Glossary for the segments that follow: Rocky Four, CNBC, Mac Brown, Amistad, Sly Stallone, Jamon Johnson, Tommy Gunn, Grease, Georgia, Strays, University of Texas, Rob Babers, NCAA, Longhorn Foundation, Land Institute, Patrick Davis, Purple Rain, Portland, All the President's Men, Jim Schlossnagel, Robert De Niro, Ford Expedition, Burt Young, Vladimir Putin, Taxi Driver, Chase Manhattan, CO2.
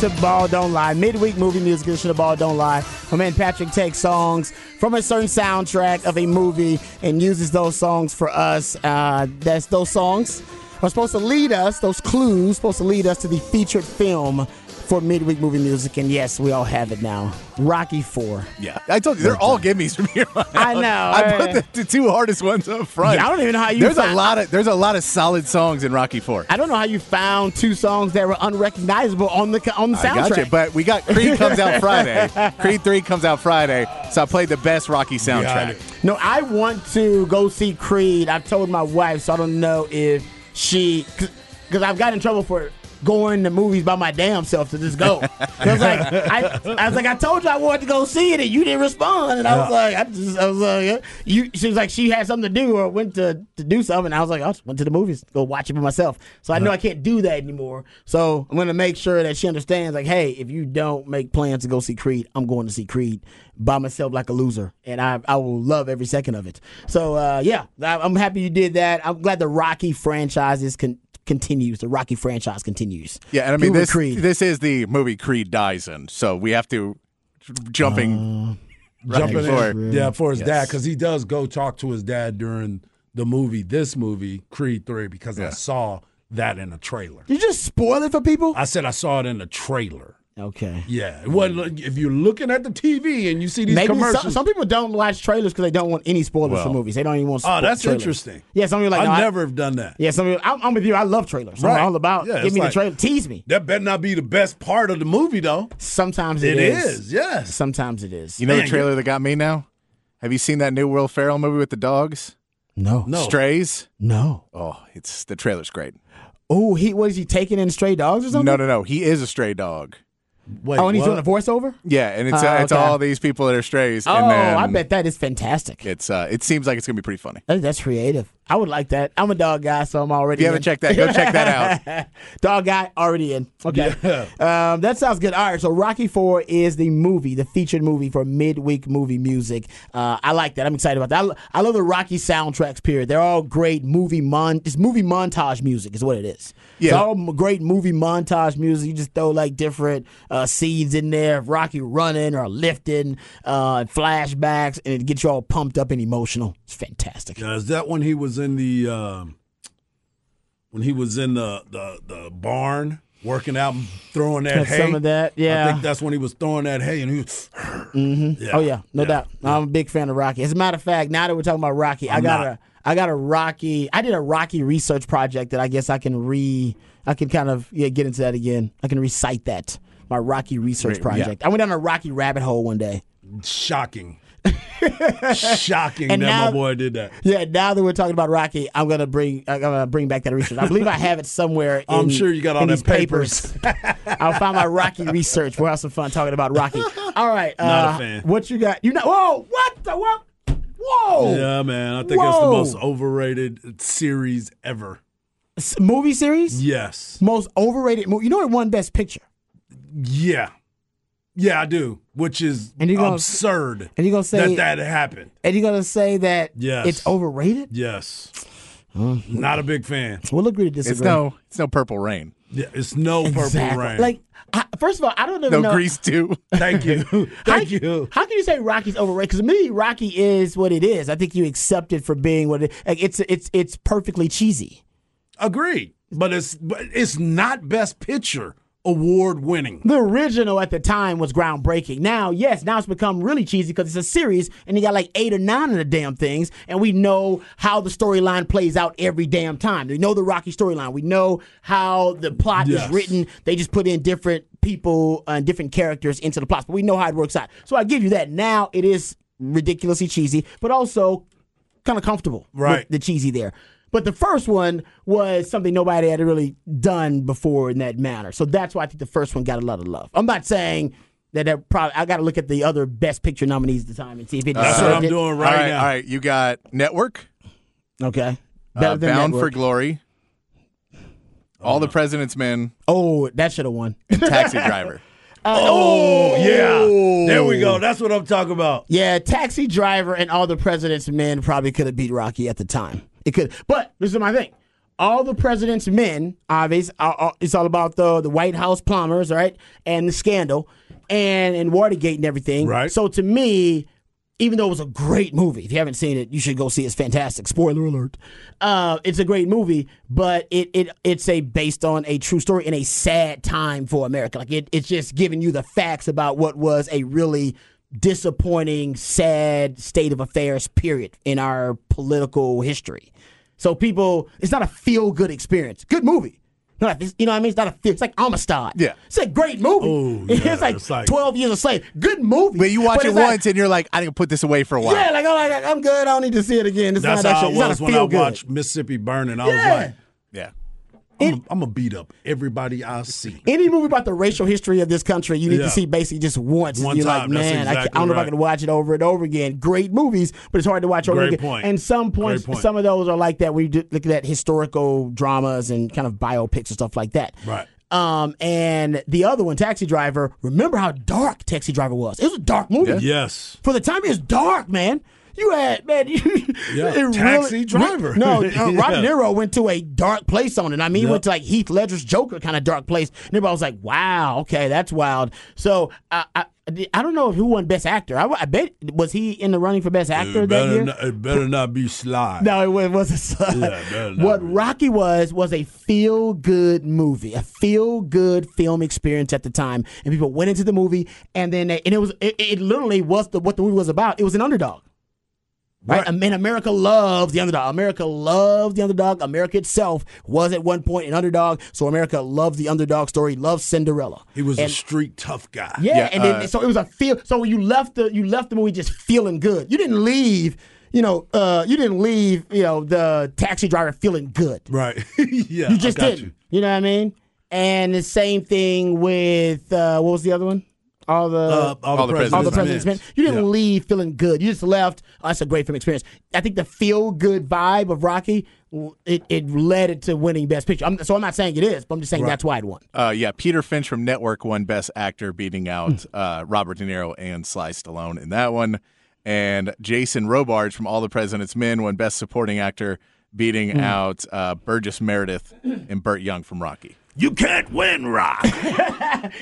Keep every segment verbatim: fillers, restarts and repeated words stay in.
to Ball Don't Lie, midweek movie music edition of Ball Don't Lie. My man Patrick takes songs from a certain soundtrack of a movie and uses those songs for us. Uh, that's those songs are supposed to lead us, those clues supposed to lead us to the featured film for midweek movie music, and yes, we all have it now. Rocky Four. Yeah, I told you they're all gimmies from here on out. I know. I put the, the two hardest ones up front. Yeah, I don't even know how you. There's find, a lot of there's a lot of solid songs in Rocky Four. I don't know how you found two songs that were unrecognizable on the on the soundtrack. I got you, but we got Creed comes out Friday. Creed Three comes out Friday, so I played the best Rocky soundtrack. No, I want to go see Creed. I've told my wife, so I don't know if she, because I've got in trouble for it. Going to movies by my damn self to just go. I was like, I, I was like, I told you I wanted to go see it, and you didn't respond. And I was like, I just, I was like, you. She was like, she had something to do or went to, to do something. And I was like, I just went to the movies, go watch it by myself. So I know I can't do that anymore. So I'm gonna make sure that she understands, like, hey, if you don't make plans to go see Creed, I'm going to see Creed by myself like a loser, and I I will love every second of it. So uh, yeah, I, I'm happy you did that. I'm glad the Rocky franchise is con- continues. The Rocky franchise continues. Yeah, and I mean, this, this is the movie Creed dies in, so we have to jumping, uh, jumping in, forward. Yeah, for his yes. dad, because he does go talk to his dad during the movie, this movie, Creed three, because yeah. I saw that in a trailer. You just spoil it for people? I said I saw it in a trailer. Okay. Yeah. Well, if you're looking at the T V and you see these Maybe commercials. Some, some people don't watch trailers because they don't want any spoilers well, for movies. They don't even want spoilers. Oh, that's trailers. Interesting. Yeah, some of you are like, no, I never I, have done that. Yeah, some of you, I'm, I'm with you. I love trailers. Right. I'm all about, yeah, give me like, the trailer. Tease me. That better not be the best part of the movie, though. Sometimes it, it is. It is, yes. Sometimes it is. You know Dang. the trailer that got me now? Have you seen that new Will Ferrell movie with the dogs? No. No. Strays? No. Oh, it's the trailer's great. Oh, he was he taking in stray dogs or something? No, no, no. He is a stray dog. Wait, oh, and he's what? doing a voiceover? Yeah, and it's uh, uh, it's okay. all these people that are strays. Oh, and then I bet that is fantastic. It's uh, It seems like it's going to be pretty funny. That, that's creative. I would like that. I'm a dog guy, so I'm already in. If you haven't in. checked that, go check that out. Dog guy, already in. Okay. Yeah. Um, that sounds good. All right, so Rocky Four is the movie, the featured movie for midweek movie music. Uh, I like that. I'm excited about that. I, I love the Rocky soundtracks, period. They're all great movie mon. It's movie montage music is what it is. Yeah. It's all great movie montage music. You just throw, like, different uh, seeds in there of Rocky running or lifting, uh, flashbacks, and it gets you all pumped up and emotional. It's fantastic. Yeah, is that when he was in the uh, when he was in the, the the barn working out and throwing that hay? Some of that, yeah. I think that's when he was throwing that hay and he was mm-hmm. yeah. Oh yeah, no yeah. doubt. Yeah. I'm a big fan of Rocky. As a matter of fact, now that we're talking about Rocky, I'm I got not. a I got a Rocky I did a Rocky research project that I guess I can re I can kind of yeah, get into that again. I can recite that. My Rocky research Re- project. Yeah. I went down a Rocky rabbit hole one day. Shocking. Shocking and that now, my boy did that. Yeah, now that we're talking about Rocky, I'm gonna bring I'm gonna bring back that research. I believe I have it somewhere. In, I'm sure you got all those papers. papers. I'll find my Rocky research. We'll have some fun talking about Rocky. All right, uh, not a fan. What you got? You know? Whoa! What the what? Whoa! Yeah, man. I think whoa. it's the most overrated series ever. S- movie series? Yes. Most overrated movie. You know it won Best Picture. Yeah. Yeah, I do, which is and gonna, absurd and gonna say, that that happened. And you're going to say that yes. it's overrated? Yes. Uh, Not a big fan. We'll agree to disagree. It's no, it's no Purple Rain. Yeah, it's no exactly. Purple Rain. Like, I, first of all, I don't even no know. No Grease two. Thank you. Thank how, you. How can you say Rocky's overrated? Because to me, Rocky is what it is. I think you accept it for being what it is. Like, it's, it's, it's perfectly cheesy. Agreed. But it's but it's not Best Picture. Award-winning. The original at the time was groundbreaking. Now, yes, now it's become really cheesy because it's a series, and you got like eight or nine of the damn things, and we know how the storyline plays out every damn time. We know the Rocky storyline. We know how the plot yes. is written. They just put in different people and uh, different characters into the plots, but we know how it works out. So I give you that. Now it is ridiculously cheesy, but also kind of comfortable right. with the cheesy there. But the first one was something nobody had really done before in that manner. So that's why I think the first one got a lot of love. I'm not saying that that probably – I got to look at the other Best Picture nominees at the time and see if it deserved it. That's what I'm doing right, right now. All right, you got Network. Okay. Uh, Bound Network. for Glory. All oh. the President's Men. Oh, that should have won. And Taxi Driver. Uh, oh, oh, yeah. There we go. That's what I'm talking about. Yeah, Taxi Driver and All the President's Men probably could have beat Rocky at the time. It could, but this is my thing. All the President's Men, obviously, it's all about the, the White House plumbers, right, and the scandal, and, and Watergate and everything. Right. So to me, even though it was a great movie, if you haven't seen it, you should go see it. It's fantastic. Spoiler alert. Uh, it's a great movie, but it it it's a based on a true story in a sad time for America. Like it, it's just giving you the facts about what was a really disappointing, sad state of affairs period in our political history. So people, it's not a feel-good experience. Good movie. Not, you know what I mean? It's not a feel. It's like Amistad. Yeah. It's a great movie. Ooh, yeah, it's, like it's like twelve years a slave. Good movie. But you watch but it once like, and you're like, I can put this away for a while. Yeah, like, I'm, like, I'm good. I don't need to see it again. It's That's not how actually, it was it's not a feel when good. I watched Mississippi Burning. I yeah. was like, yeah. I'm going to beat up everybody I see. Any movie about the racial history of this country, you need yeah. to see basically just once. One You're time. Like, man, exactly I, I don't know right. if I can watch it over and over again. Great movies, but it's hard to watch over Great again. Point. And some points, point. some of those are like that. We look at historical dramas and kind of biopics and stuff like that. Right. Um, and the other one, Taxi Driver, remember how dark Taxi Driver was. It was a dark movie. Yeah. Yes. For the time, it was dark, man. You had, man, you, yeah. Taxi really, Driver. No, uh, yeah. Robert De Niro went to a dark place on it. I mean, yep. he went to like Heath Ledger's Joker kind of dark place. And everybody was like, wow, okay, that's wild. So I I, I don't know who won Best Actor. I, I bet, was he in the running for Best Actor that year? Not, it better not be Sly. No, it, it wasn't Sly. Yeah, what Rocky was, was a feel-good movie, a feel-good film experience at the time. And people went into the movie, and then they, and it was it, it literally was the, what the movie was about. It was an underdog. Right. I mean, America loves the underdog. America loves the underdog. America itself was at one point an underdog, so America loves the underdog story. Loves Cinderella. He was and, a street tough guy. Yeah, yeah and uh, then, so it was a feel. So you left the you left the movie just feeling good. You didn't leave. You know, uh, you didn't leave. You know, the Taxi Driver feeling good. Right. yeah. You just I got didn't. You. you know what I mean? And the same thing with uh, what was the other one? All the, uh, all, all the presidents, all the presidents men. You didn't yeah. leave feeling good. You just left. Oh, that's a great film experience. I think the feel-good vibe of Rocky, it, it led it to winning Best Picture. I'm, so I'm not saying it is, but I'm just saying right. that's why it won. Uh, yeah, Peter Finch from Network won Best Actor, beating out uh, Robert De Niro and Sly Stallone in that one. And Jason Robards from All the President's Men won Best Supporting Actor, beating mm. out uh, Burgess Meredith and Burt Young from Rocky. You can't win, Rock.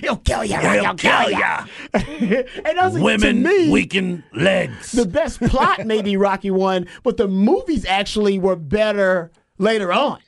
He'll kill ya. He'll, He'll kill ya. and I was Women, like, to me, weaken legs. The best plot may be Rocky one, but the movies actually were better later on.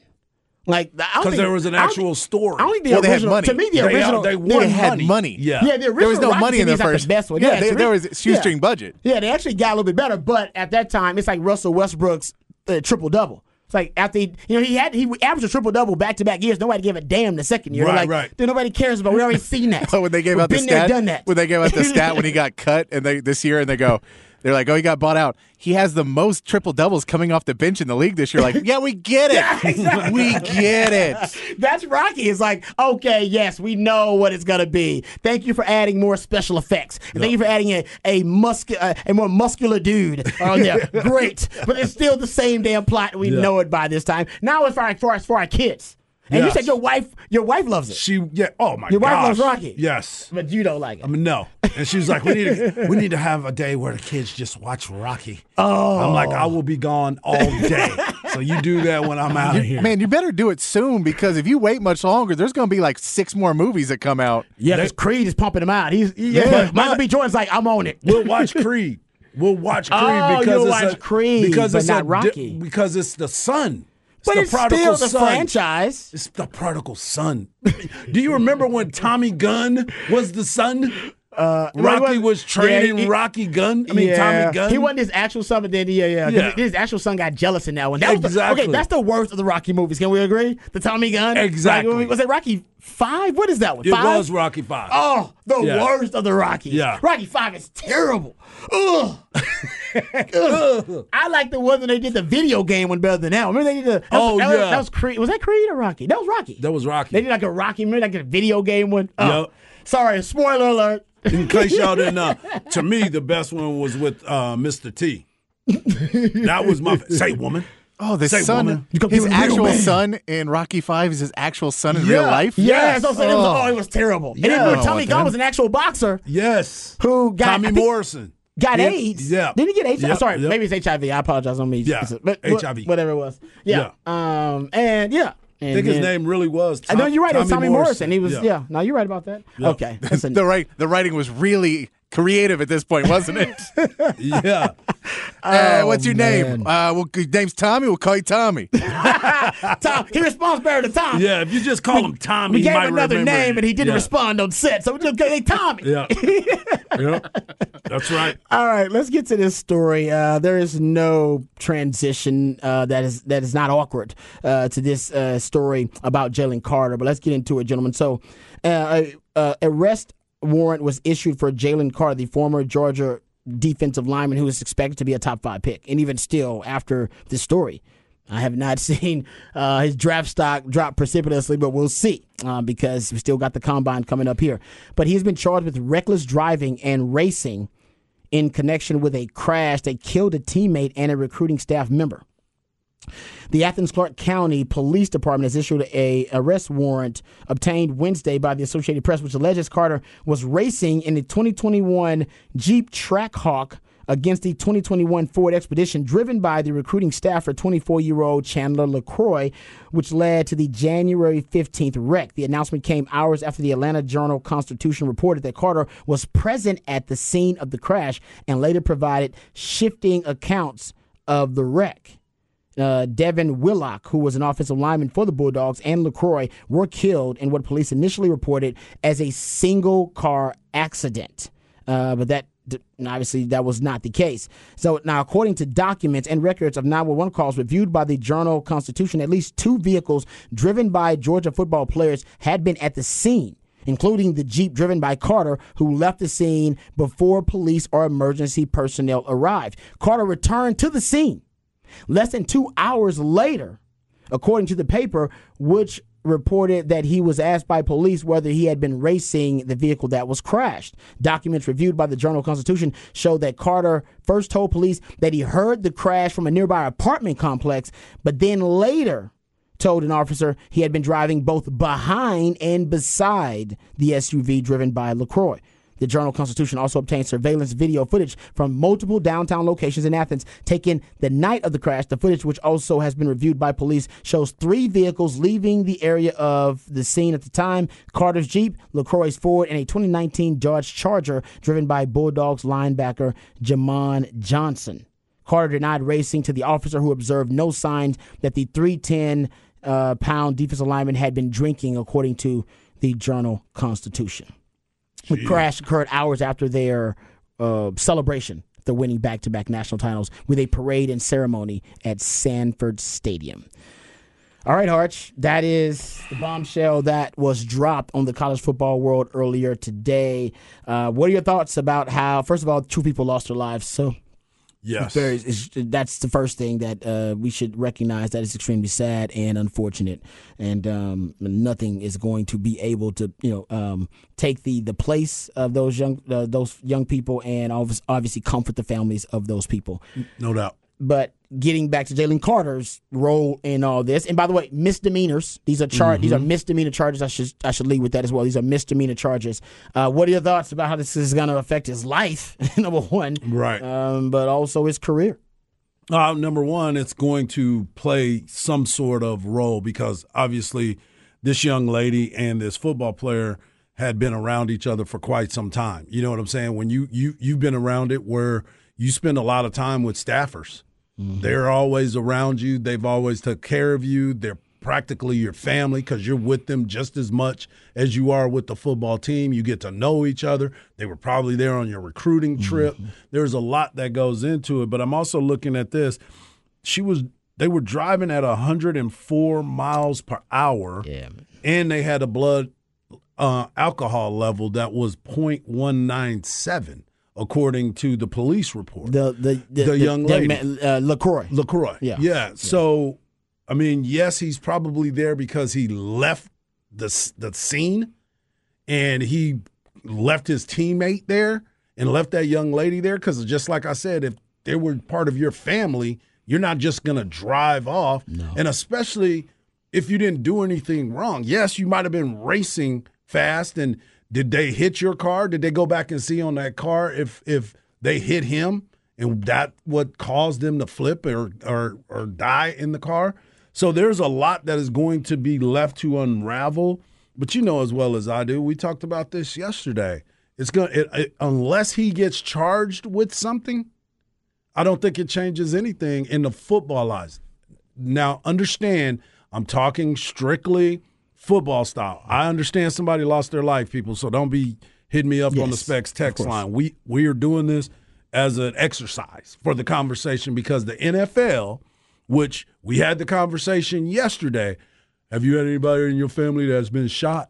Like because there was an actual I story. I don't think the well, original. They had money. To me, the they, original they, they had money. money. Yeah, yeah. The original there was no Rocky money in the first. The best one. Yeah, yeah they, there was a shoestring yeah. budget. Yeah, they actually got a little bit better, but at that time, it's like Russell Westbrook's uh, triple double. It's like after he, you know, he had he averaged a triple double back to back years. Nobody gave a damn the second year. Right, like, right. Then nobody cares about. We already seen that. oh, when they gave We've out the been stat, there, done that. When they gave out the stat when he got cut and they this year, and they go, they're like, oh, he got bought out. He has the most triple doubles coming off the bench in the league this year. Like, yeah, we get it. yeah, exactly. We get it. That's Rocky. It's like, okay, yes, we know what it's gonna be. Thank you for adding more special effects. No. Thank you for adding a a, muscu- uh, a more muscular dude. Oh yeah, great. But it's still the same damn plot. We yeah. know it by this time. Now it's for our, for, our, for our kids. And yes. you said your wife, your wife loves it. She, yeah. Oh my god, your wife gosh. loves Rocky. Yes, but you don't like it. I mean, no. And she was like, we need, to, we need to have a day where the kids just watch Rocky. Oh, I'm like, I will be gone all day. So you do that when I'm out of here, man. You better do it soon because if you wait much longer, there's going to be like six more movies that come out. Yeah, because Creed is pumping them out. He's he, yeah. Michael B. Jordan's like, I'm on it. We'll watch Creed. We'll watch Creed oh, because it's watch a, Creed, because it's not a, Rocky because it's the son. It's but the it's prodigal still the son. franchise. It's the prodigal son. Do you remember when Tommy Gunn was the son? Uh, Rocky was, was training yeah, he, Rocky Gunn. I mean, yeah. Tommy Gunn. He wasn't his actual son, but then yeah, yeah. yeah. His actual son got jealous in that one. That exactly. Was the, okay, that's the worst of the Rocky movies. Can we agree? The Tommy Gunn. Exactly. Rocky, was it Rocky Five? What is that one? It five? was Rocky Five. Oh, the yeah. worst of the Rockies. Yeah. Rocky Five is terrible. Ugh. Ugh. I like the one when they did the video game one better than that. Remember they did the that oh was, that yeah was, that was Creed. Was that Creed or Rocky? That was Rocky. That was Rocky. They did like a Rocky. Remember like a video game one. Oh. Yep. Sorry, spoiler alert. In case y'all didn't know, to me the best one was with uh, Mister T. That was my f- say woman. Oh, the Say son, woman. his actual son in Rocky Five is his actual son in yeah. real life. Yes, yes. Oh. It was, oh, it was terrible. Yeah. And then Tommy Gunn was an actual boxer. Yes, who got Tommy I think, Morrison. got it, AIDS. Yeah. Didn't he get H I V? Yep, Sorry, yep. maybe it's H I V. I apologize on me. Yeah, but H I V. Whatever it was. Yeah. yeah. Um, and yeah. And I think then, his name really was Tom, I know you're right. Tommy it's Tommy Morrison. Morrison. He was, yeah. yeah. No, you're right about that. Yeah. Okay. Listen. the, right, the writing was really creative at this point, wasn't it? yeah. Uh, oh, what's your man. name? Uh, well, your name's Tommy. We'll call you Tommy. Tom. He responds better to Tommy. Yeah, if you just call we, him Tommy, we gave him another remember. name and he didn't yeah. respond on set, so we just gave him Tommy. Yeah. yeah, that's right. All right, let's get to this story. Uh, there is no transition uh, that is that is not awkward uh, to this uh, story about Jalen Carter, but let's get into it, gentlemen. So, uh, uh, arrest warrant was issued for Jalen Carter, the former Georgia defensive lineman who is expected to be a top five pick. And even still, after this story, I have not seen uh, his draft stock drop precipitously, but we'll see uh, because we still got the combine coming up here. But he's been charged with reckless driving and racing in connection with a crash that killed a teammate and a recruiting staff member. The Athens-Clarke County Police Department has issued an arrest warrant obtained Wednesday by the Associated Press, which alleges Carter was racing in the twenty twenty-one Jeep Trackhawk against the twenty twenty-one Ford Expedition driven by the recruiting staffer, twenty-four-year-old Chandler LaCroix, which led to the January fifteenth wreck. The announcement came hours after the Atlanta Journal-Constitution reported that Carter was present at the scene of the crash and later provided shifting accounts of the wreck. Uh, Devin Willock, who was an offensive lineman for the Bulldogs, and LaCroix were killed in what police initially reported as a single-car accident. Uh, but that, obviously, that was not the case. So now, according to documents and records of nine one one calls reviewed by the Journal-Constitution, at least two vehicles driven by Georgia football players had been at the scene, including the Jeep driven by Carter, who left the scene before police or emergency personnel arrived. Carter returned to the scene less than two hours later, according to the paper, which reported that he was asked by police whether he had been racing the vehicle that was crashed. Documents reviewed by the Journal-Constitution show that Carter first told police that he heard the crash from a nearby apartment complex, but then later told an officer he had been driving both behind and beside the S U V driven by LaCroix. The Journal-Constitution also obtained surveillance video footage from multiple downtown locations in Athens taken the night of the crash. The footage, which also has been reviewed by police, shows three vehicles leaving the area of the scene at the time: Carter's Jeep, LaCroix's Ford, and a twenty nineteen Dodge Charger driven by Bulldogs linebacker Jamon Johnson. Carter denied racing to the officer, who observed no signs that the three hundred ten pound uh, defensive lineman had been drinking, according to the Journal-Constitution. The Jeez. crash occurred hours after their uh, celebration, the winning back-to-back national titles, with a parade and ceremony at Sanford Stadium. All right, Harch, that is the bombshell that was dropped on the college football world earlier today. Uh, what are your thoughts about how, first of all, two people lost their lives? So, yes, very, that's the first thing that uh, we should recognize. That is extremely sad and unfortunate, and um, nothing is going to be able to, you know, um, take the, the place of those young uh, those young people, and obviously comfort the families of those people. No doubt. But getting back to Jalen Carter's role in all this, and by the way, misdemeanors. These are char- mm-hmm. These are misdemeanor charges. I should I should lead with that as well. These are misdemeanor charges. Uh, what are your thoughts about how this is going to affect his life? Number one, right? Um, but also his career. Uh, number one, it's going to play some sort of role, because obviously this young lady and this football player had been around each other for quite some time. You know what I'm saying? When you you you've been around it, where you spend a lot of time with staffers. Mm-hmm. They're always around you. They've always took care of you. They're practically your family, because you're with them just as much as you are with the football team. You get to know each other. They were probably there on your recruiting trip. Mm-hmm. There's a lot that goes into it. But I'm also looking at this. She was they were driving at one hundred four miles per hour, yeah, and they had a blood uh, alcohol level that was point one nine seven. According to the police report, the the, the, the young the, lady the, uh, LaCroix, LaCroix, yeah. yeah, yeah. So, I mean, yes, he's probably there because he left the the scene, and he left his teammate there, and left that young lady there. Because just like I said, if they were part of your family, you're not just gonna drive off, no. And especially if you didn't do anything wrong. Yes, you might have been racing fast and. Did they hit your car? Did they go back and see on that car if if they hit him, and that what caused them to flip or or or die in the car. So there's a lot that is going to be left to unravel. But you know as well as I do, we talked about this yesterday. It's gonna it, it, unless he gets charged with something, I don't think it changes anything in the football eyes. Now, understand, I'm talking strictly football style. I understand somebody lost their life, people, so don't be hitting me up yes, on the Specs text line. We we are doing this as an exercise for the conversation because the N F L, which we had the conversation yesterday, have you had anybody in your family that's been shot?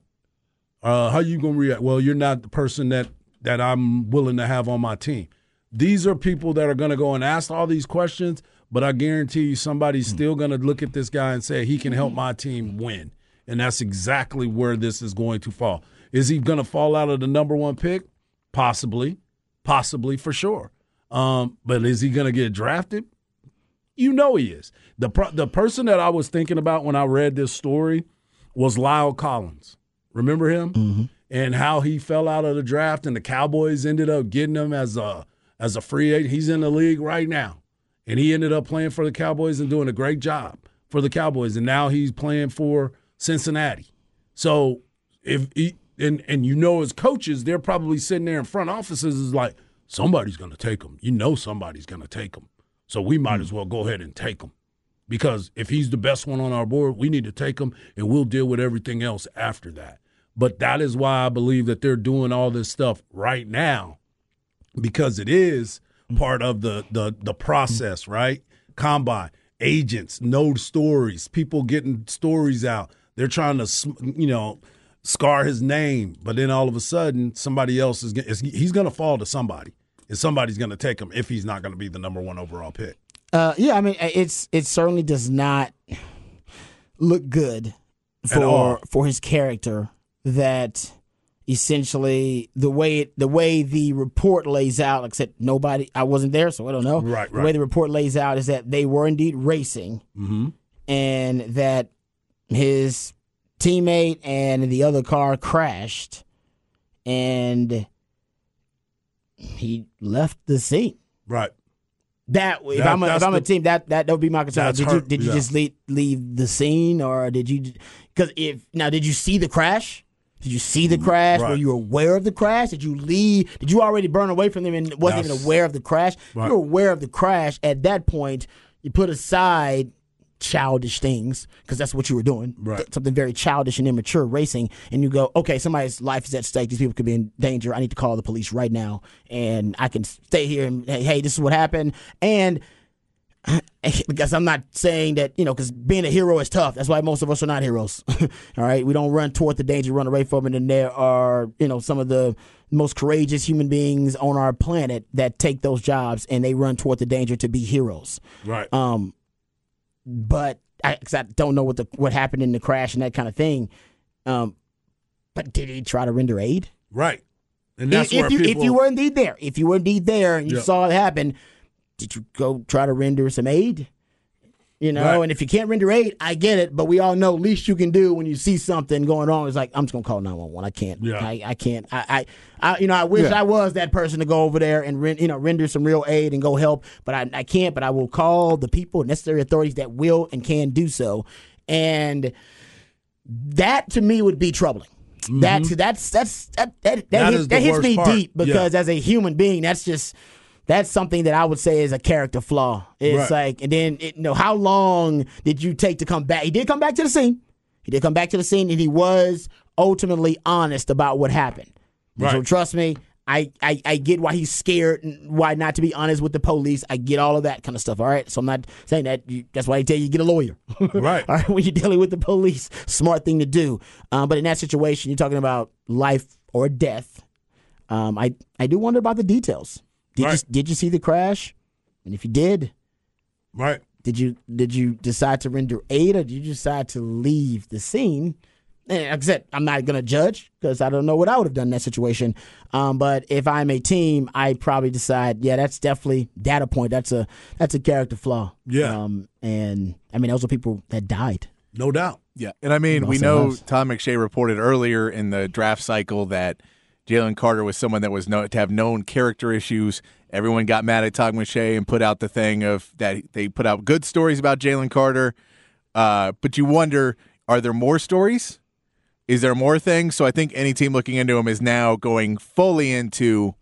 Uh, how you going to react? Well, you're not the person that, that I'm willing to have on my team. These are people that are going to go and ask all these questions, but I guarantee you somebody's still going to look at this guy and say, he can help my team win. And that's exactly where this is going to fall. Is he going to fall out of the number one pick? Possibly. Possibly, for sure. Um, but is he going to get drafted? You know he is. The pro- the person that I was thinking about when I read this story was Lyle Collins. Remember him? Mm-hmm. And how he fell out of the draft and the Cowboys ended up getting him as a as a free agent. He's in the league right now. And he ended up playing for the Cowboys and doing a great job for the Cowboys. And now he's playing for Cincinnati. So if he, and and you know as coaches, they're probably sitting there in front offices is like, somebody's going to take him. You know somebody's going to take him. So we might as well go ahead and take him. Because if he's the best one on our board, we need to take him, and we'll deal with everything else after that. But that is why I believe that they're doing all this stuff right now, because it is part of the the, the process, right? Combine, agents, no stories, people getting stories out. They're trying to, you know, scar his name, but then all of a sudden somebody else is, is he's going to fall to somebody. And somebody's going to take him if he's not going to be the number one overall pick. Uh, yeah, I mean, it's it certainly does not look good for for his character that essentially the way it, the way the report lays out, except nobody, I wasn't there, so I don't know. Right, right. The way the report lays out is that they were indeed racing, mm-hmm. and that his teammate and the other car crashed, and he left the scene. Right. That if that, I'm a, if I'm the, a team, that that would be my concern. Did you did you yeah. just leave, leave the scene, or did you? Because if now, did you see the crash? Did you see the crash? Right. Were you aware of the crash? Did you leave? Did you already burn away from them and wasn't yes. even aware of the crash? Right. You're aware of the crash at that point. You put aside childish things because that's what you were doing. Right. Th- something very childish and immature, racing, and you go, okay, somebody's life is at stake. These people could be in danger. I need to call the police right now, and I can stay here and hey, hey this is what happened. And because I'm not saying that, you know, because being a hero is tough. That's why most of us are not heroes. All right, we don't run toward the danger, run away from it. And there are, you know, some of the most courageous human beings on our planet that take those jobs and they run toward the danger to be heroes. Right. Um. But I, 'cause I don't know what the what happened in the crash and that kind of thing. Um, but did he try to render aid? Right, and that's if, where if you, people... if you were indeed there, if you were indeed there and you yep. saw it happen, did you go try to render some aid? You know, right. And if you can't render aid, I get it. But we all know least you can do when you see something going on is like, I'm just gonna call nine one one. I can't. Yeah. I, I can't. I, I I you know I wish yeah. I was that person to go over there and rend, you know render some real aid and go help, but I I can't. But I will call the people, necessary authorities that will and can do so, and that to me would be troubling. Mm-hmm. That that's that's that that, that, that, hits, that hits me part. deep because yeah. as a human being, that's just. That's something that I would say is a character flaw. It's right. like, and then, it, you know, how long did you take to come back? He did come back to the scene. He did come back to the scene, and he was ultimately honest about what happened. Right. So trust me, I, I, I get why he's scared and why not to be honest with the police. I get all of that kind of stuff, all right? So I'm not saying that. You, that's why I tell you, get a lawyer. Right. All right, when you're dealing with the police, smart thing to do. Um, but in that situation, you're talking about life or death. Um, I, I do wonder about the details. Did, right. you, did you see the crash? And if you did, right? Did you did you decide to render aid, or did you decide to leave the scene? And like I said, I'm not gonna judge because I don't know what I would have done in that situation. Um, but if I'm a team, I probably decide, yeah, that's definitely data point. That's a that's a character flaw. Yeah. Um, and I mean, those are people that died. No doubt. Yeah. And I mean, we know Tom McShay reported earlier in the draft cycle that Jalen Carter was someone that was known to have known character issues. Everyone got mad at Togliatti and put out the thing of that they put out good stories about Jalen Carter. Uh, but you wonder, are there more stories? Is there more things? So I think any team looking into him is now going fully into,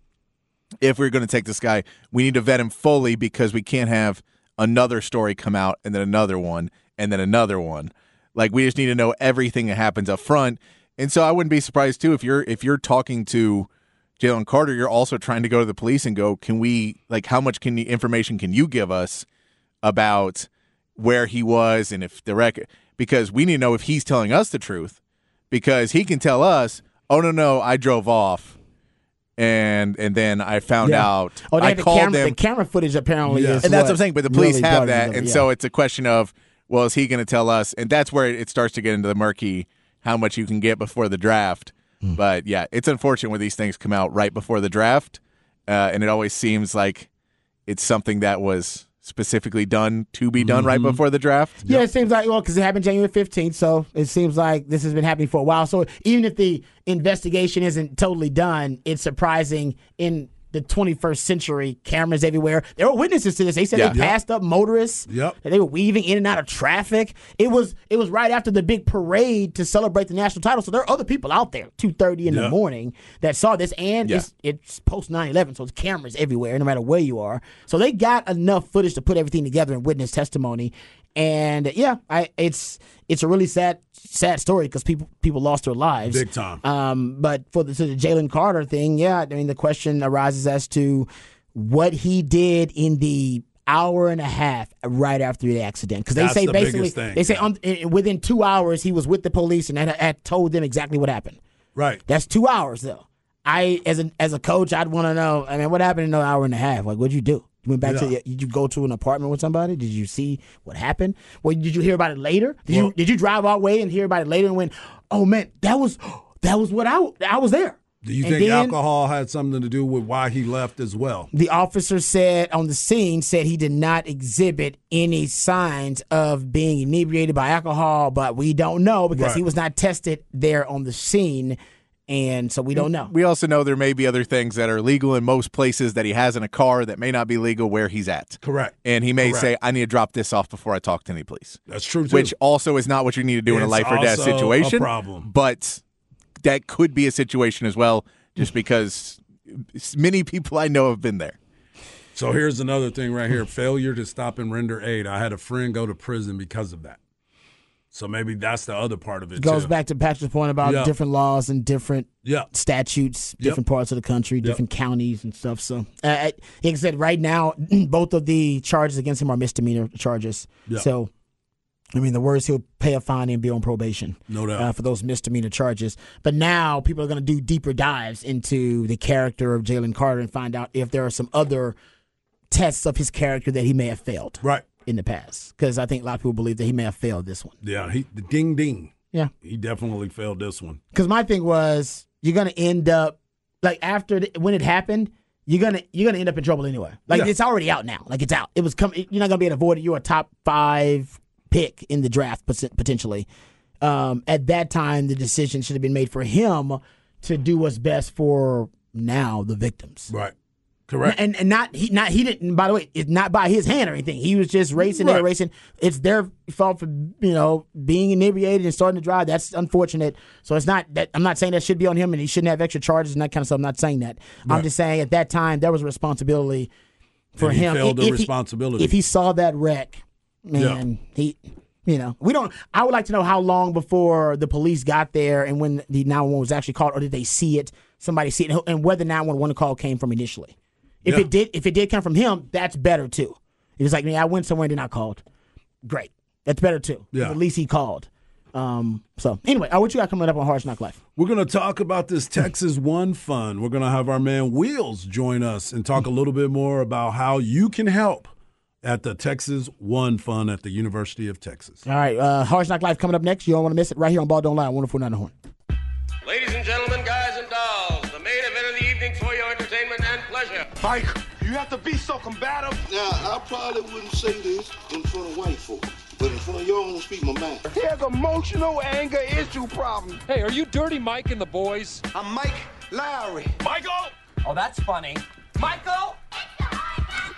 if we're going to take this guy, we need to vet him fully because we can't have another story come out and then another one and then another one. Like, we just need to know everything that happens up front. And so I wouldn't be surprised, too, if you're if you're talking to Jalen Carter, you're also trying to go to the police and go, can we, like, how much can the information can you give us about where he was and if the record, because we need to know if he's telling us the truth, because he can tell us, oh, no, no, I drove off. And and then I found yeah. out. Oh, I the called camera, them. The camera footage apparently yeah. is. And that's what I'm saying. But the police really have that, them, and yeah. so it's a question of, well, is he going to tell us? And that's where it starts to get into the murky, how much you can get before the draft. Mm. But yeah, it's unfortunate when these things come out right before the draft, uh, and it always seems like it's something that was specifically done to be done mm-hmm. right before the draft. Yeah, it seems like, well, because it happened January fifteenth, so it seems like this has been happening for a while. So even if the investigation isn't totally done, it's surprising in the twenty-first century, cameras everywhere. There were witnesses to this. They said yeah. they passed yep. up motorists. Yep. And they were weaving in and out of traffic. It was it was right after the big parade to celebrate the national title. So there are other people out there, two thirty in yep. the morning, that saw this. And yeah. it's, it's post nine eleven, so it's cameras everywhere, no matter where you are. So they got enough footage to put everything together and witness testimony. And yeah, I it's it's a really sad sad story because people people lost their lives big time. Um, but for the, so the Jalen Carter thing, yeah, I mean the question arises as to what he did in the hour and a half right after the accident, because they That's say the basically thing, they say yeah. on, within two hours he was with the police and had, had told them exactly what happened. Right. That's two hours though. I as a as a coach, I'd want to know. I mean, what happened in an hour and a half? Like, what'd you do? Went back yeah. to the, did you go to an apartment with somebody? Did you see what happened? Well, did you hear about it later? Did well, you did you drive our way and hear about it later and went, oh man, that was that was what I I was there. Do you and think then, alcohol had something to do with why he left as well? The officer said on the scene said he did not exhibit any signs of being inebriated by alcohol, but we don't know because right. he was not tested there on the scene. And so we don't know. We also know there may be other things that are legal in most places that he has in a car that may not be legal where he's at. Correct. And he may Correct. say, I need to drop this off before I talk to any police. That's true, too. Which also is not what you need to do it's in a life or death situation. A problem. But that could be a situation as well, just because many people I know have been there. So here's another thing right here. Failure to stop and render aid. I had a friend go to prison because of that. So maybe that's the other part of it, goes too. back to Patrick's point about yeah. different laws and different yeah. statutes, different yep. parts of the country, different yep. counties and stuff. So, uh, like I said, right now, both of the charges against him are misdemeanor charges. Yep. So, I mean, the worst, he'll pay a fine and be on probation. No doubt. Uh, for those misdemeanor charges. But now people are going to do deeper dives into the character of Jalen Carter and find out if there are some other tests of his character that he may have failed. Right. In the past, because I think a lot of people believe that he may have failed this one. Yeah, he the ding ding. Yeah, he definitely failed this one. Because my thing was, you're gonna end up like after the, when it happened, you're gonna you're gonna end up in trouble anyway. Like yeah. it's already out now. Like it's out. It was coming. You're not gonna be able to avoid it. You're a top five pick in the draft potentially. Um, at that time, the decision should have been made for him to do what's best for now the victims. Right. Correct. And and not he not he didn't, by the way, it's not by his hand or anything. He was just racing, right. they were racing. It's their fault for, you know, being inebriated and starting to drive. That's unfortunate. So it's not that I'm not saying that should be on him and he shouldn't have extra charges and that kind of stuff. I'm not saying that. Right. I'm just saying at that time there was a responsibility for and him. He failed if, the if responsibility. He, if he saw that wreck, man, yeah. he You know, we don't. I would like to know how long before the police got there and when the nine one one was actually called, or did they see it? Somebody see it, and whether nine one one call came from initially. If yeah. it did, if it did come from him, that's better too. It was like, man, I went somewhere and then I called. Great, that's better too. Yeah. At least he called. Um, so anyway, what you got coming up on Hard Knock Life? We're gonna talk about this Texas One Fund. We're gonna have our man Wheels join us and talk a little bit more about how you can help at the Texas One Fund at the University of Texas. All right, uh, Hard Knock Life coming up next. You don't want to miss it right here on Ball Don't Lie. Wonderful nine horn. Ladies and gentlemen, guys and dolls, the main event of the evening for your entertainment and pleasure. Mike, you have to be so combative. Now, I probably wouldn't say this in front of white folks, but in front of y'all, I'm gonna speak my mind. Here's emotional anger issue problem. Hey, are you Dirty Mike and the boys? I'm Mike Lowry. Michael! Oh, that's funny. Michael!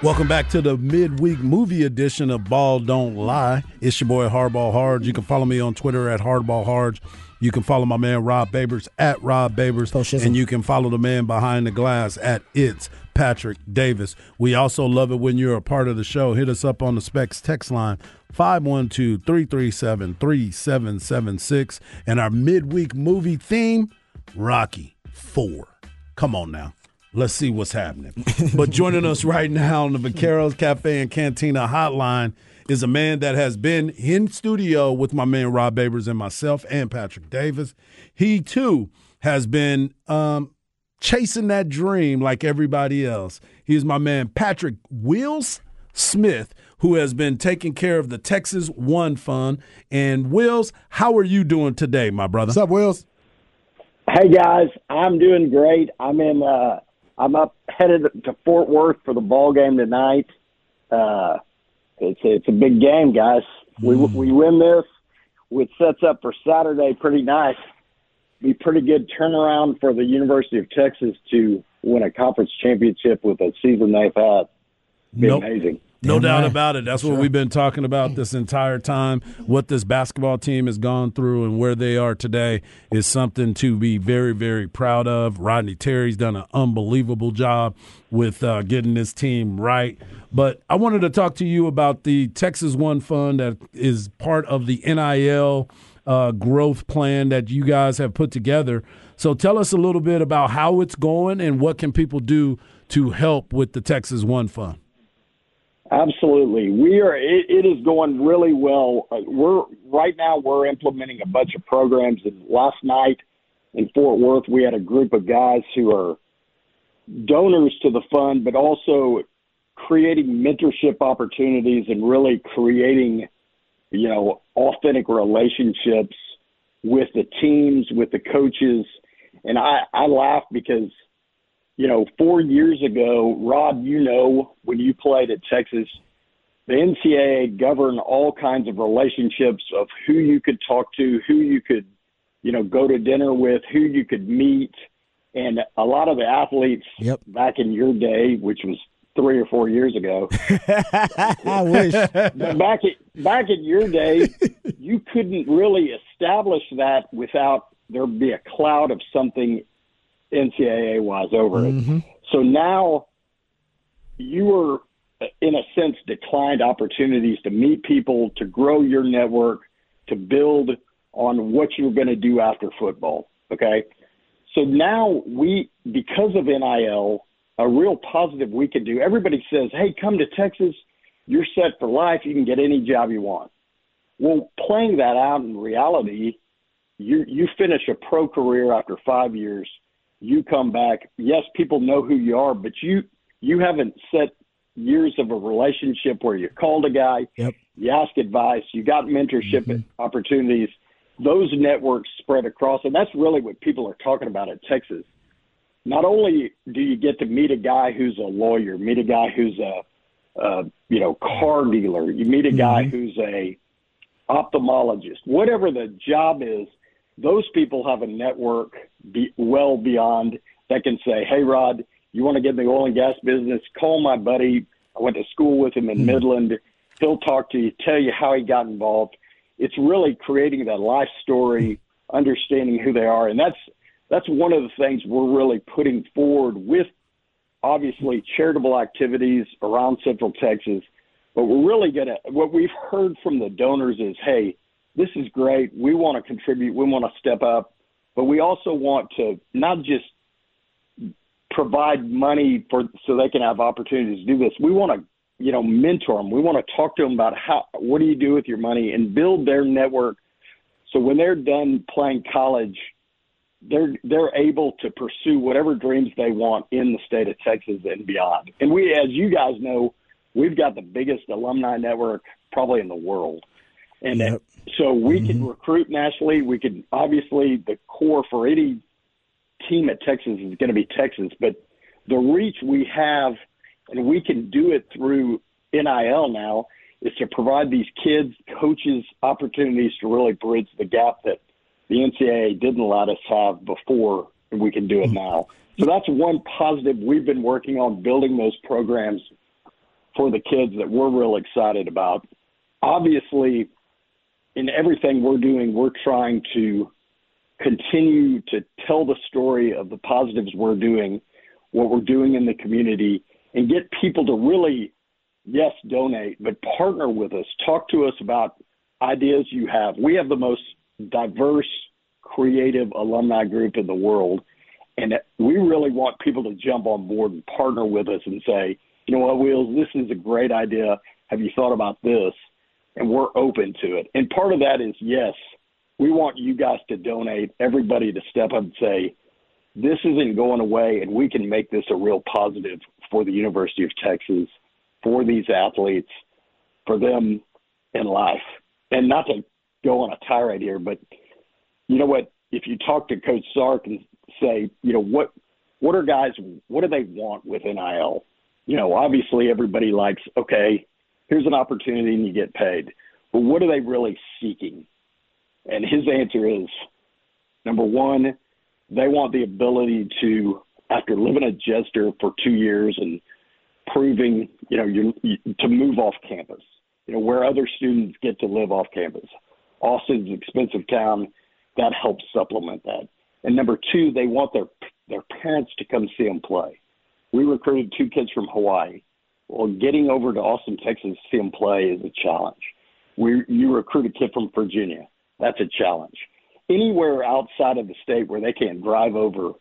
Welcome back to the midweek movie edition of Ball Don't Lie. It's your boy, Hardball Hards. You can follow me on Twitter at Hardball Hards. You can follow my man, Rob Babers, at Rob Babers. Oh, and you can follow the man behind the glass at It's Patrick Davis. We also love it when you're a part of the show. Hit us up on the Specs text line, five one two, three three seven, three seven seven six. And our midweek movie theme, Rocky Four. Come on now. Let's see what's happening. But joining us right now on the Vaqueros Cafe and Cantina hotline is a man that has been in studio with my man Rob Babers and myself and Patrick Davis. He, too, has been um, chasing that dream like everybody else. He's my man Patrick Wills Smith, who has been taking care of the Texas One Fund. And, Wills, how are you doing today, my brother? What's up, Wills? Hey, guys. I'm doing great. I'm in uh... – I'm up headed to Fort Worth for the ball game tonight. Uh, it's it's a big game, guys. We mm. we win this, which sets up for Saturday pretty nice. Be pretty good turnaround for the University of Texas to win a conference championship with a season they've had. Be nope. amazing. No Damn doubt right. about it. That's sure. what we've been talking about this entire time. What this basketball team has gone through and where they are today is something to be very, very proud of. Rodney Terry's done an unbelievable job with uh, getting this team right. But I wanted to talk to you about the Texas One Fund that is part of the N I L uh, growth plan that you guys have put together. So tell us a little bit about how it's going and what can people do to help with the Texas One Fund. Absolutely. We are, it, it is going really well. We're right now we're implementing a bunch of programs, and last night in Fort Worth, we had a group of guys who are donors to the fund, but also creating mentorship opportunities and really creating, you know, authentic relationships with the teams, with the coaches. And I, I laugh because, you know, four years ago, Rob, you know, when you played at Texas, the N C double A governed all kinds of relationships of who you could talk to, who you could, you know, go to dinner with, who you could meet. And a lot of the athletes yep. back in your day, which was three or four years ago. I wish. But back, in, back in your day, you couldn't really establish that without there be a cloud of something N C double A-wise over mm-hmm. it. So now you were, in a sense, declined opportunities to meet people, to grow your network, to build on what you're going to do after football, okay? So now we, because of N I L, a real positive we can do. Everybody says, hey, come to Texas. You're set for life. You can get any job you want. Well, playing that out in reality, you you finish a pro career after five years. You come back. Yes, people know who you are, but you you haven't set years of a relationship where you called a guy, yep. you ask advice, you got mentorship mm-hmm. opportunities. Those networks spread across, and that's really what people are talking about at Texas. Not only do you get to meet a guy who's a lawyer, meet a guy who's a, a you know car dealer, you meet a guy mm-hmm. who's a ophthalmologist, whatever the job is. Those people have a network be well beyond that can say, hey, Rod, you want to get in the oil and gas business? Call my buddy. I went to school with him in mm-hmm. Midland. He'll talk to you, tell you how he got involved. It's really creating that life story, understanding who they are. And that's that's one of the things we're really putting forward with, obviously, charitable activities around Central Texas. But we're really going to – what we've heard from the donors is, hey, this is great. We want to contribute. We want to step up. But we also want to not just provide money for so they can have opportunities to do this. We want to, you know, mentor them. We want to talk to them about how, what do you do with your money, and build their network so when they're done playing college, they're they're able to pursue whatever dreams they want in the state of Texas and beyond. And we, as you guys know, we've got the biggest alumni network probably in the world. And yep. so we mm-hmm. can recruit nationally. We can obviously the core for any team at Texas is going to be Texas, but the reach we have, and we can do it through N I L now, is to provide these kids, coaches, opportunities to really bridge the gap that the N C double A didn't let us have before we can do it now. So that's one positive. We've been working on building those programs for the kids that we're real excited about. Obviously, in everything we're doing, we're trying to continue to tell the story of the positives we're doing, what we're doing in the community, and get people to really, yes, donate, but partner with us. Talk to us about ideas you have. We have the most diverse, creative alumni group in the world, and we really want people to jump on board and partner with us and say, you know what, Wheels, this is a great idea. Have you thought about this? And we're open to it. And part of that is, yes, we want you guys to donate, everybody to step up and say, this isn't going away, and we can make this a real positive for the University of Texas, for these athletes, for them in life. And not to go on a tirade here, but you know what, if you talk to Coach Sark and say, you know, what what are guys, what do they want with N I L? You know, obviously everybody likes, okay, here's an opportunity and you get paid. But what are they really seeking? And his answer is, number one, they want the ability to, after living a jester for two years and proving, you know, you, you, to move off campus, you know, where other students get to live off campus. Austin's an expensive town. That helps supplement that. And number two, they want their their parents to come see them play. We recruited two kids from Hawaii. Well, getting over to Austin, Texas to see them play is a challenge. We, you recruit a kid from Virginia. That's a challenge. Anywhere outside of the state where they can't drive over,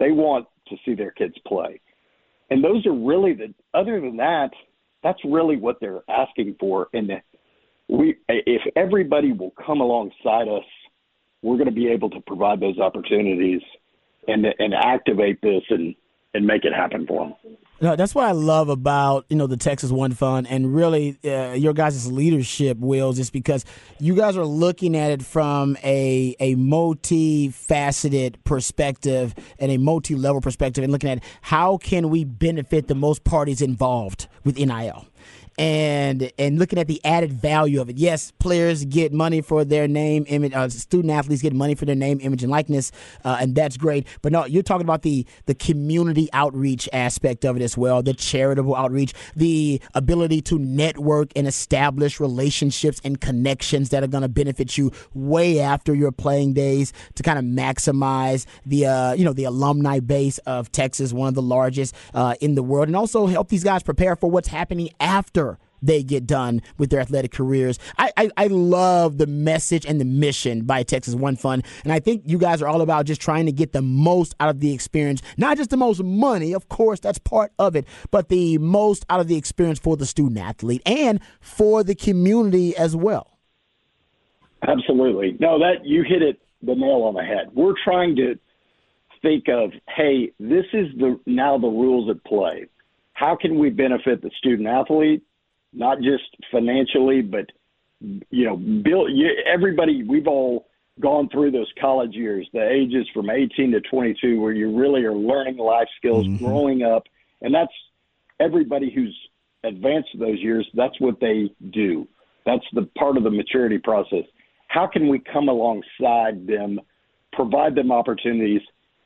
they want to see their kids play. And those are really the – other than that, that's really what they're asking for. And we, if everybody will come alongside us, we're going to be able to provide those opportunities and and activate this and, and make it happen for them. No, that's what I love about, you know, the Texas One Fund and really uh, your guys' leadership, Wills, is because you guys are looking at it from a a multifaceted perspective and a multi-level perspective and looking at how can we benefit the most parties involved with N I L. And and looking at the added value of it. Yes, players get money for their name, image. Uh, student athletes get money for their name, image, and likeness, uh, and that's great. But no, you're talking about the the community outreach aspect of it as well, the charitable outreach, the ability to network and establish relationships and connections that are going to benefit you way after your playing days to kind of maximize the uh, you know the alumni base of Texas, one of the largest uh, in the world, and also help these guys prepare for what's happening after they get done with their athletic careers. I, I, I love the message and the mission by Texas One Fund, and I think you guys are all about just trying to get the most out of the experience, not just the most money, of course, that's part of it, but the most out of the experience for the student-athlete and for the community as well. Absolutely. No, that you hit it the nail on the head. We're trying to think of, hey, this is the now the rules at play. How can we benefit the student-athlete? Not just financially, but, you know, build, you, everybody, we've all gone through those college years, the ages from eighteen to twenty-two, where you really are learning life skills, mm-hmm. growing up. And that's everybody who's advanced those years. That's what they do. That's the part of the maturity process. How can we come alongside them, provide them opportunities?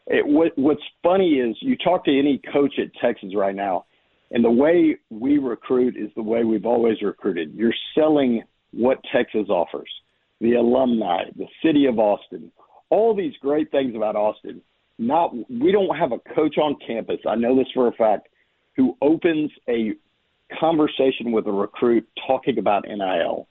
It, what, what's funny is you talk to any coach at Texas right now, and the way we recruit is the way we've always recruited. You're selling what Texas offers, the alumni, the city of Austin, all these great things about Austin. Not, we don't have a coach on campus, I know this for a fact, who opens a conversation with a recruit talking about N I L.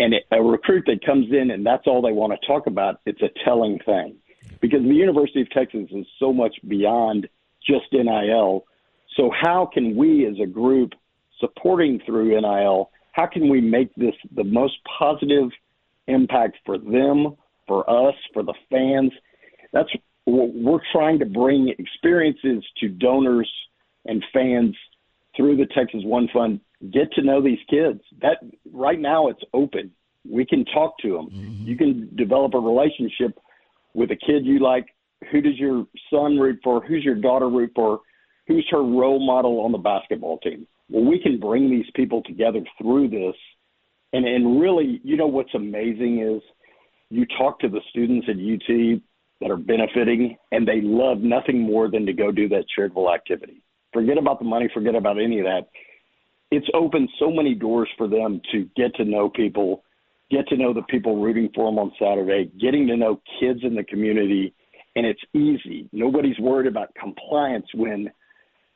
And a recruit that comes in and that's all they want to talk about, it's a telling thing. Because the University of Texas is so much beyond just N I L. So how can we as a group supporting through N I L, how can we make this the most positive impact for them, for us, for the fans? That's what we're trying to bring, experiences to donors and fans through the Texas One Fund. Get to know these kids. That right now it's open. We can talk to them. Mm-hmm. You can develop a relationship with a kid you like. Who does your son root for? Who's your daughter root for? Who's her role model on the basketball team? Well, we can bring these people together through this. And, and really, you know, what's amazing is you talk to the students at U T that are benefiting, and they love nothing more than to go do that charitable activity. Forget about the money, forget about any of that. It's opened so many doors for them to get to know people, get to know the people rooting for them on Saturday, getting to know kids in the community, and it's easy. Nobody's worried about compliance when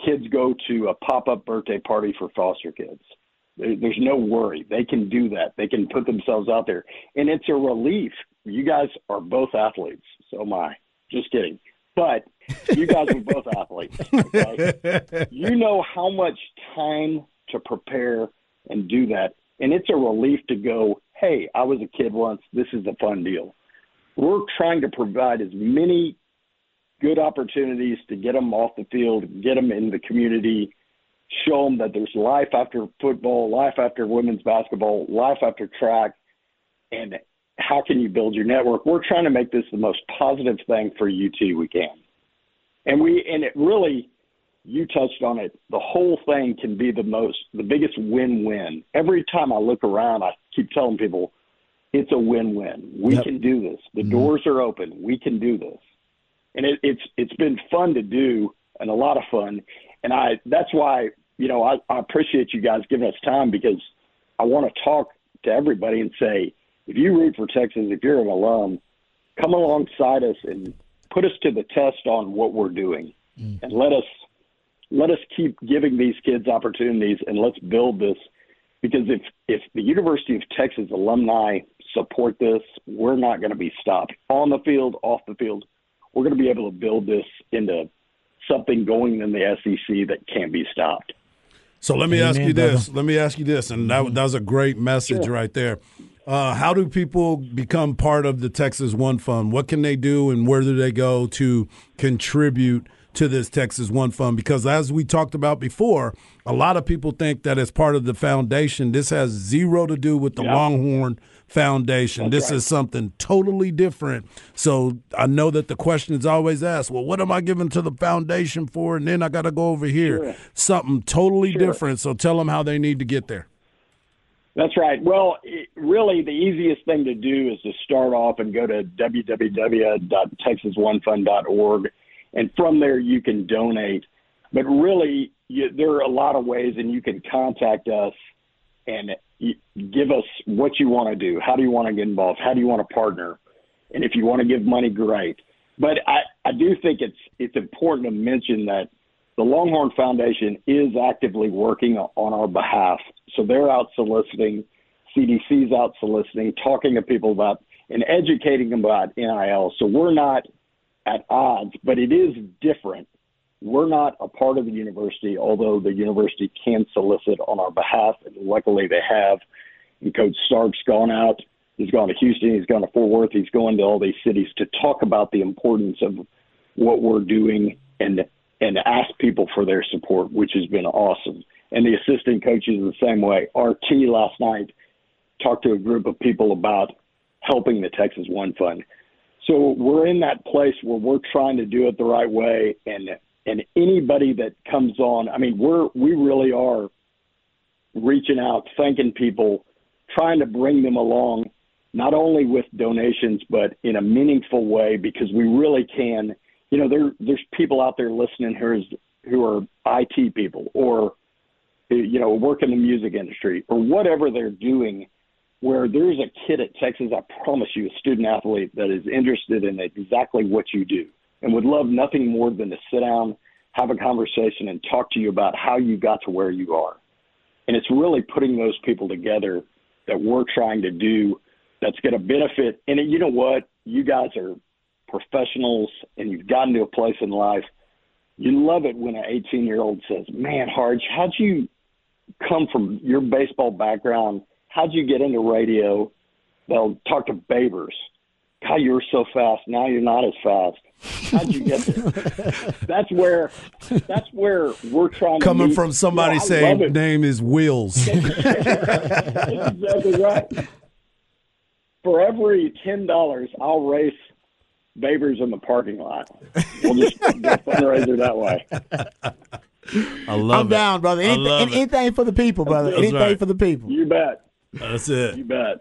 kids go to a pop-up birthday party for foster kids. There's no worry. They can do that. They can put themselves out there, and it's a relief. You guys are both athletes. So am I. Just kidding. But you guys are both athletes. Okay? You know how much time to prepare and do that. And it's a relief to go, hey, I was a kid once. This is a fun deal. We're trying to provide as many good opportunities to get them off the field, get them in the community, show them that there's life after football, life after women's basketball, life after track, and how can you build your network? We're trying to make this the most positive thing for U T we can. And we, and it really, you touched on it. The whole thing can be the most, the biggest win-win. Every time I look around, I keep telling people it's a win-win. We yep. can do this. The mm-hmm. doors are open. We can do this. And it, it's, it's been fun to do and a lot of fun. And I, that's why, you know, I, I appreciate you guys giving us time, because I want to talk to everybody and say, if you root for Texas, if you're an alum, come alongside us and put us to the test on what we're doing. Mm. And let us let us keep giving these kids opportunities, and let's build this. Because if, if the University of Texas alumni support this, we're not going to be stopped. On the field, off the field, we're going to be able to build this into something going in the S E C that can't be stopped. So let me Amen, ask you this. Brother. Let me ask you this, and that, that was a great message sure. right there. Uh, how do people become part of the Texas One Fund? What can they do, and where do they go to contribute to this Texas One Fund? Because as we talked about before, a lot of people think that as part of the foundation, this has zero to do with the yeah. Longhorn Foundation. That's this right. is something totally different. So I know that the question is always asked, well, what am I giving to the foundation for? And then I got to go over here. Sure. Something totally sure. different. So tell them how they need to get there. That's right. Well, it, really, the easiest thing to do is to start off and go to w w w dot texas one fund dot org, and from there you can donate. But really, you, there are a lot of ways, and you can contact us and you, give us what you want to do. How do you want to get involved? How do you want to partner? And if you want to give money, great. But I, I do think it's it's important to mention that the Longhorn Foundation is actively working on our behalf. So they're out soliciting, C D C's out soliciting, talking to people about and educating them about N I L. So we're not at odds, but it is different. We're not a part of the university, although the university can solicit on our behalf, and luckily they have. And Coach Stark's gone out. He's gone to Houston. He's gone to Fort Worth. He's going to all these cities to talk about the importance of what we're doing and and ask people for their support, which has been awesome. And the assistant coaches the same way. R T last night talked to a group of people about helping the Texas One Fund. So we're in that place where we're trying to do it the right way. And and anybody that comes on, I mean, we're we really are reaching out, thanking people, trying to bring them along, not only with donations, but in a meaningful way, because we really can. You know, there, there's people out there listening who, is, who are I T people, or, you know, work in the music industry, or whatever they're doing, where there's a kid at Texas, I promise you, a student athlete that is interested in exactly what you do and would love nothing more than to sit down, have a conversation, and talk to you about how you got to where you are. And it's really putting those people together that we're trying to do that's going to benefit. And you know what? You guys are professionals, and you've gotten to a place in life, you love it when an eighteen-year-old says, man, Harge, how'd you come from your baseball background? How'd you get into radio? They'll talk to Babers. God, you were so fast. Now you're not as fast. How'd you get there? that's where that's where we're trying to Coming meet. From somebody you know, saying name is Wills. That's exactly right. For every ten dollars, I'll race Babers in the parking lot. We'll just fundraiser that way. I love I'm it. down, brother. Anything, anything for the people, brother. That's anything right. for the people. You bet. That's it. You bet.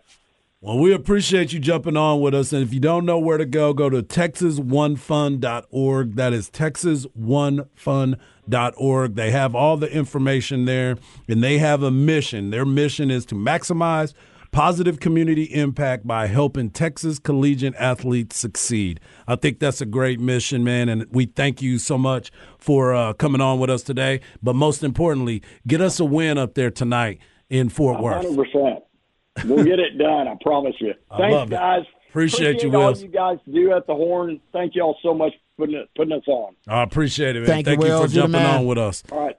Well, we appreciate you jumping on with us. And if you don't know where to go, go to texas one fund dot org. That is texas one fund dot org. They have all the information there, and they have a mission. Their mission is to maximize positive community impact by helping Texas collegiate athletes succeed. I think that's a great mission, man, and we thank you so much for uh, coming on with us today. But most importantly, get us a win up there tonight in Fort Worth. one hundred percent. We'll get it done, I promise you. Thanks, guys. Appreciate, appreciate you, Will. All you guys do at the Horn. Thank you all so much for putting, it, putting us on. I appreciate it, man. Thank, Thank you, Will, you for jumping on with us. All right.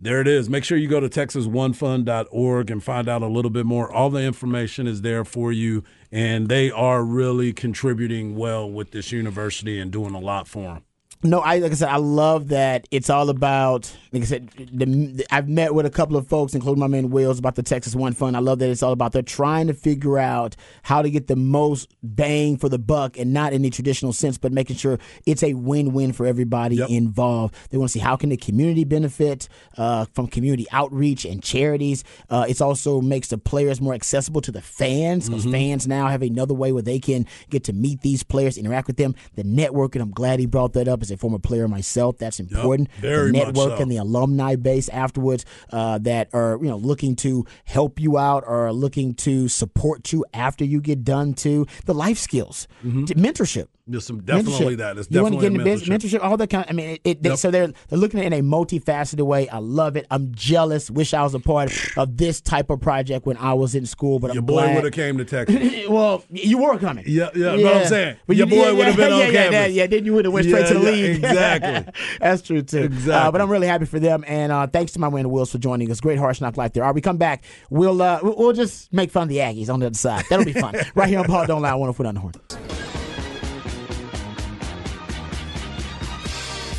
There it is. Make sure you go to texas one fund dot org and find out a little bit more. All the information is there for you, and they are really contributing well with this university and doing a lot for them. No, I like I said, I love that it's all about, like I said, the, the, I've met with a couple of folks, including my man Wills, about the Texas One Fund. I love that it's all about they're trying to figure out how to get the most bang for the buck, and not in the traditional sense, but making sure it's a win-win for everybody yep. involved. They want to see how can the community benefit uh, from community outreach and charities. Uh, it also makes the players more accessible to the fans, because mm-hmm. fans now have another way where they can get to meet these players, interact with them. The network, and I'm glad he brought that up as a former player myself, that's important. Yep, very the network much so. And the alumni base afterwards uh, that are you know looking to help you out or looking to support you after you get done too. The life skills, mm-hmm. mentorship. There's some definitely mentorship. that. It's you definitely want to get into mentorship. mentorship, all that kind of, I mean, it, it, they, yep. so they're they're looking at it in a multifaceted way. I love it. I'm jealous. Wish I was a part of this type of project when I was in school. But your I'm boy would have came to Texas. well, you were coming. Yeah, yeah. yeah. But I'm saying, but your you, boy yeah, would have yeah, been yeah, on yeah, campus. Yeah, yeah. Then you would have went yeah, straight to the yeah, league. Exactly. That's true too. Exactly. Uh, but I'm really happy for them, and uh, thanks to my man Wills for joining us. Great harsh knock life there. All right, we come back. We'll uh, we'll just make fun of the Aggies on the other side. That'll be fun. Right here on Ball Don't Lie. one oh four on the Horn.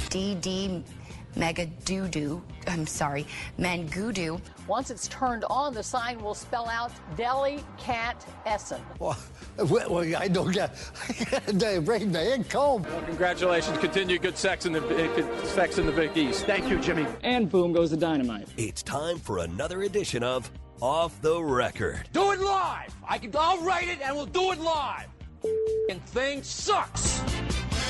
D D Mega Doodoo, I'm sorry, Mangudu. Once it's turned on, the sign will spell out Delicatessen. Well, well, I don't get, I gotta break my income. Well, congratulations, continue good sex in the good sex in the Big East. Thank you, Jimmy. And boom goes the dynamite. It's time for another edition of Off the Record. Do it live. I can. I'll write it and we'll do it live. And thing sucks.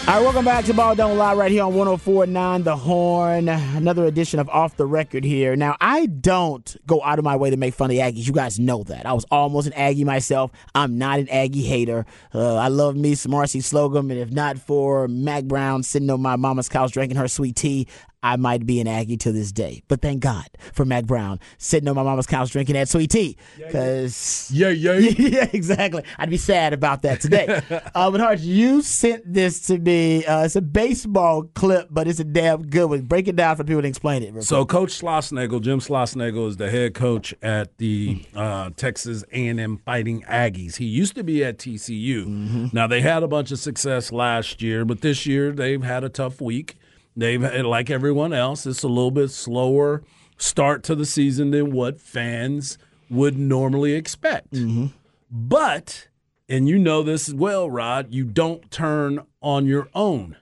All right, welcome back to Ball Don't Lie right here on one oh four point nine The Horn. Another edition of Off the Record here. Now, I don't go out of my way to make fun of the Aggies. You guys know that. I was almost an Aggie myself. I'm not an Aggie hater. Uh, I love me some R C Slocum, and if not for Mac Brown sitting on my mama's couch drinking her sweet tea, I might be an Aggie to this day. But thank God for Mac Brown sitting on my mama's couch drinking that sweet tea. Because yeah, yeah. yeah, yeah, exactly. I'd be sad about that today. uh, but, Harsh, you sent this to me. Uh, it's a baseball clip, but it's a damn good one. Break it down for people to explain it. So, quick. Coach Schlossnagel, Jim Schlossnagel, is the head coach at the uh, Texas A and M Fighting Aggies. He used to be at T C U. Mm-hmm. Now, they had a bunch of success last year, but this year they've had a tough week. They've, like everyone else, it's a little bit slower start to the season than what fans would normally expect. Mm-hmm. But, and you know this as well, Rod, you don't turn on your own.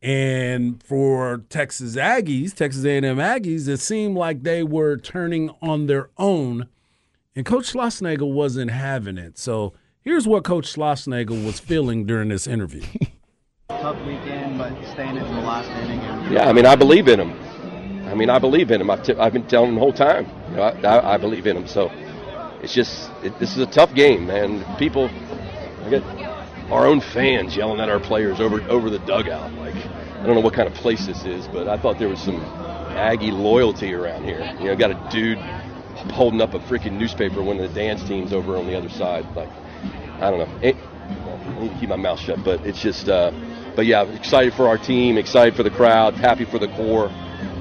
And for Texas Aggies, Texas A and M Aggies, it seemed like they were turning on their own, and Coach Schlossnagel wasn't having it. So here's what Coach Schlossnagel was feeling during this interview. Tough weekend, but staying in the last inning. Yeah, I mean, I believe in him. I mean, I believe in him. I've, t- I've been telling him the whole time. You know, I, I, I believe in him. So it's just it, this is a tough game, man. People, I get our own fans yelling at our players over over the dugout. Like, I don't know what kind of place this is, but I thought there was some Aggie loyalty around here. You know, got a dude holding up a freaking newspaper when the dance team's over on the other side. Like, I don't know. It, I need to keep my mouth shut, but it's just. Uh, But, yeah, excited for our team, excited for the crowd, happy for the core.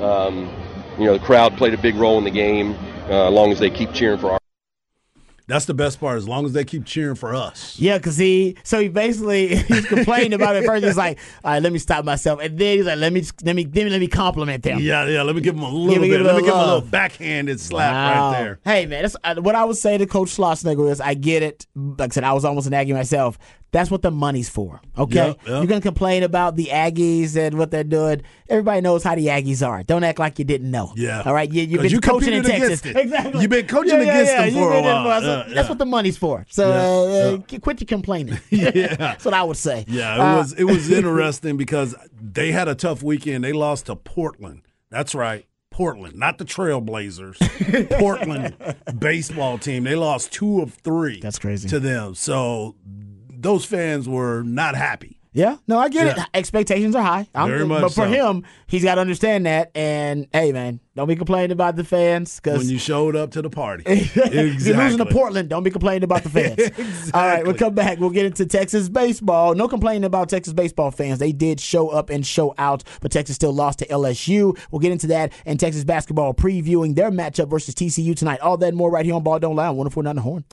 Um, you know, the crowd played a big role in the game uh, as long as they keep cheering for our. That's the best part, as long as they keep cheering for us. Yeah, because he – so he basically – he's complaining about it first. He's like, all right, let me stop myself. And then he's like, let me let me, let me, let me compliment them. Yeah, yeah, let me give him a little bit. Let me give him a, let me give him a little backhanded slap wow. right there. Hey, man, that's, uh, what I would say to Coach Schlossnagel is I get it. Like I said, I was almost an Aggie myself. That's what the money's for, okay? Yep, yep. You're going to complain about the Aggies and what they're doing. Everybody knows how the Aggies are. Don't act like you didn't know. Yeah. All right? You, you've been you coaching in Texas. Exactly. You've been coaching yeah, yeah, against yeah. them for a while. So uh, that's yeah. what the money's for. So yeah, uh, yeah. quit your complaining. yeah. That's what I would say. Yeah, it uh, was it was interesting because they had a tough weekend. They lost to Portland. That's right. Portland, not the Trailblazers. Portland baseball team. They lost two of three. That's crazy. To them. So those fans were not happy. Yeah. No, I get yeah. it. Expectations are high. I'm, Very much But for so. him, he's got to understand that. And, hey, man, don't be complaining about the fans. Cause when you showed up to the party. Exactly. If you're losing to Portland, don't be complaining about the fans. Exactly. All right, we'll come back. We'll get into Texas baseball. No complaining about Texas baseball fans. They did show up and show out, but Texas still lost to L S U. We'll get into that. And Texas basketball previewing their matchup versus T C U tonight. All that and more right here on Ball Don't Lie on one oh four point nine The Horn.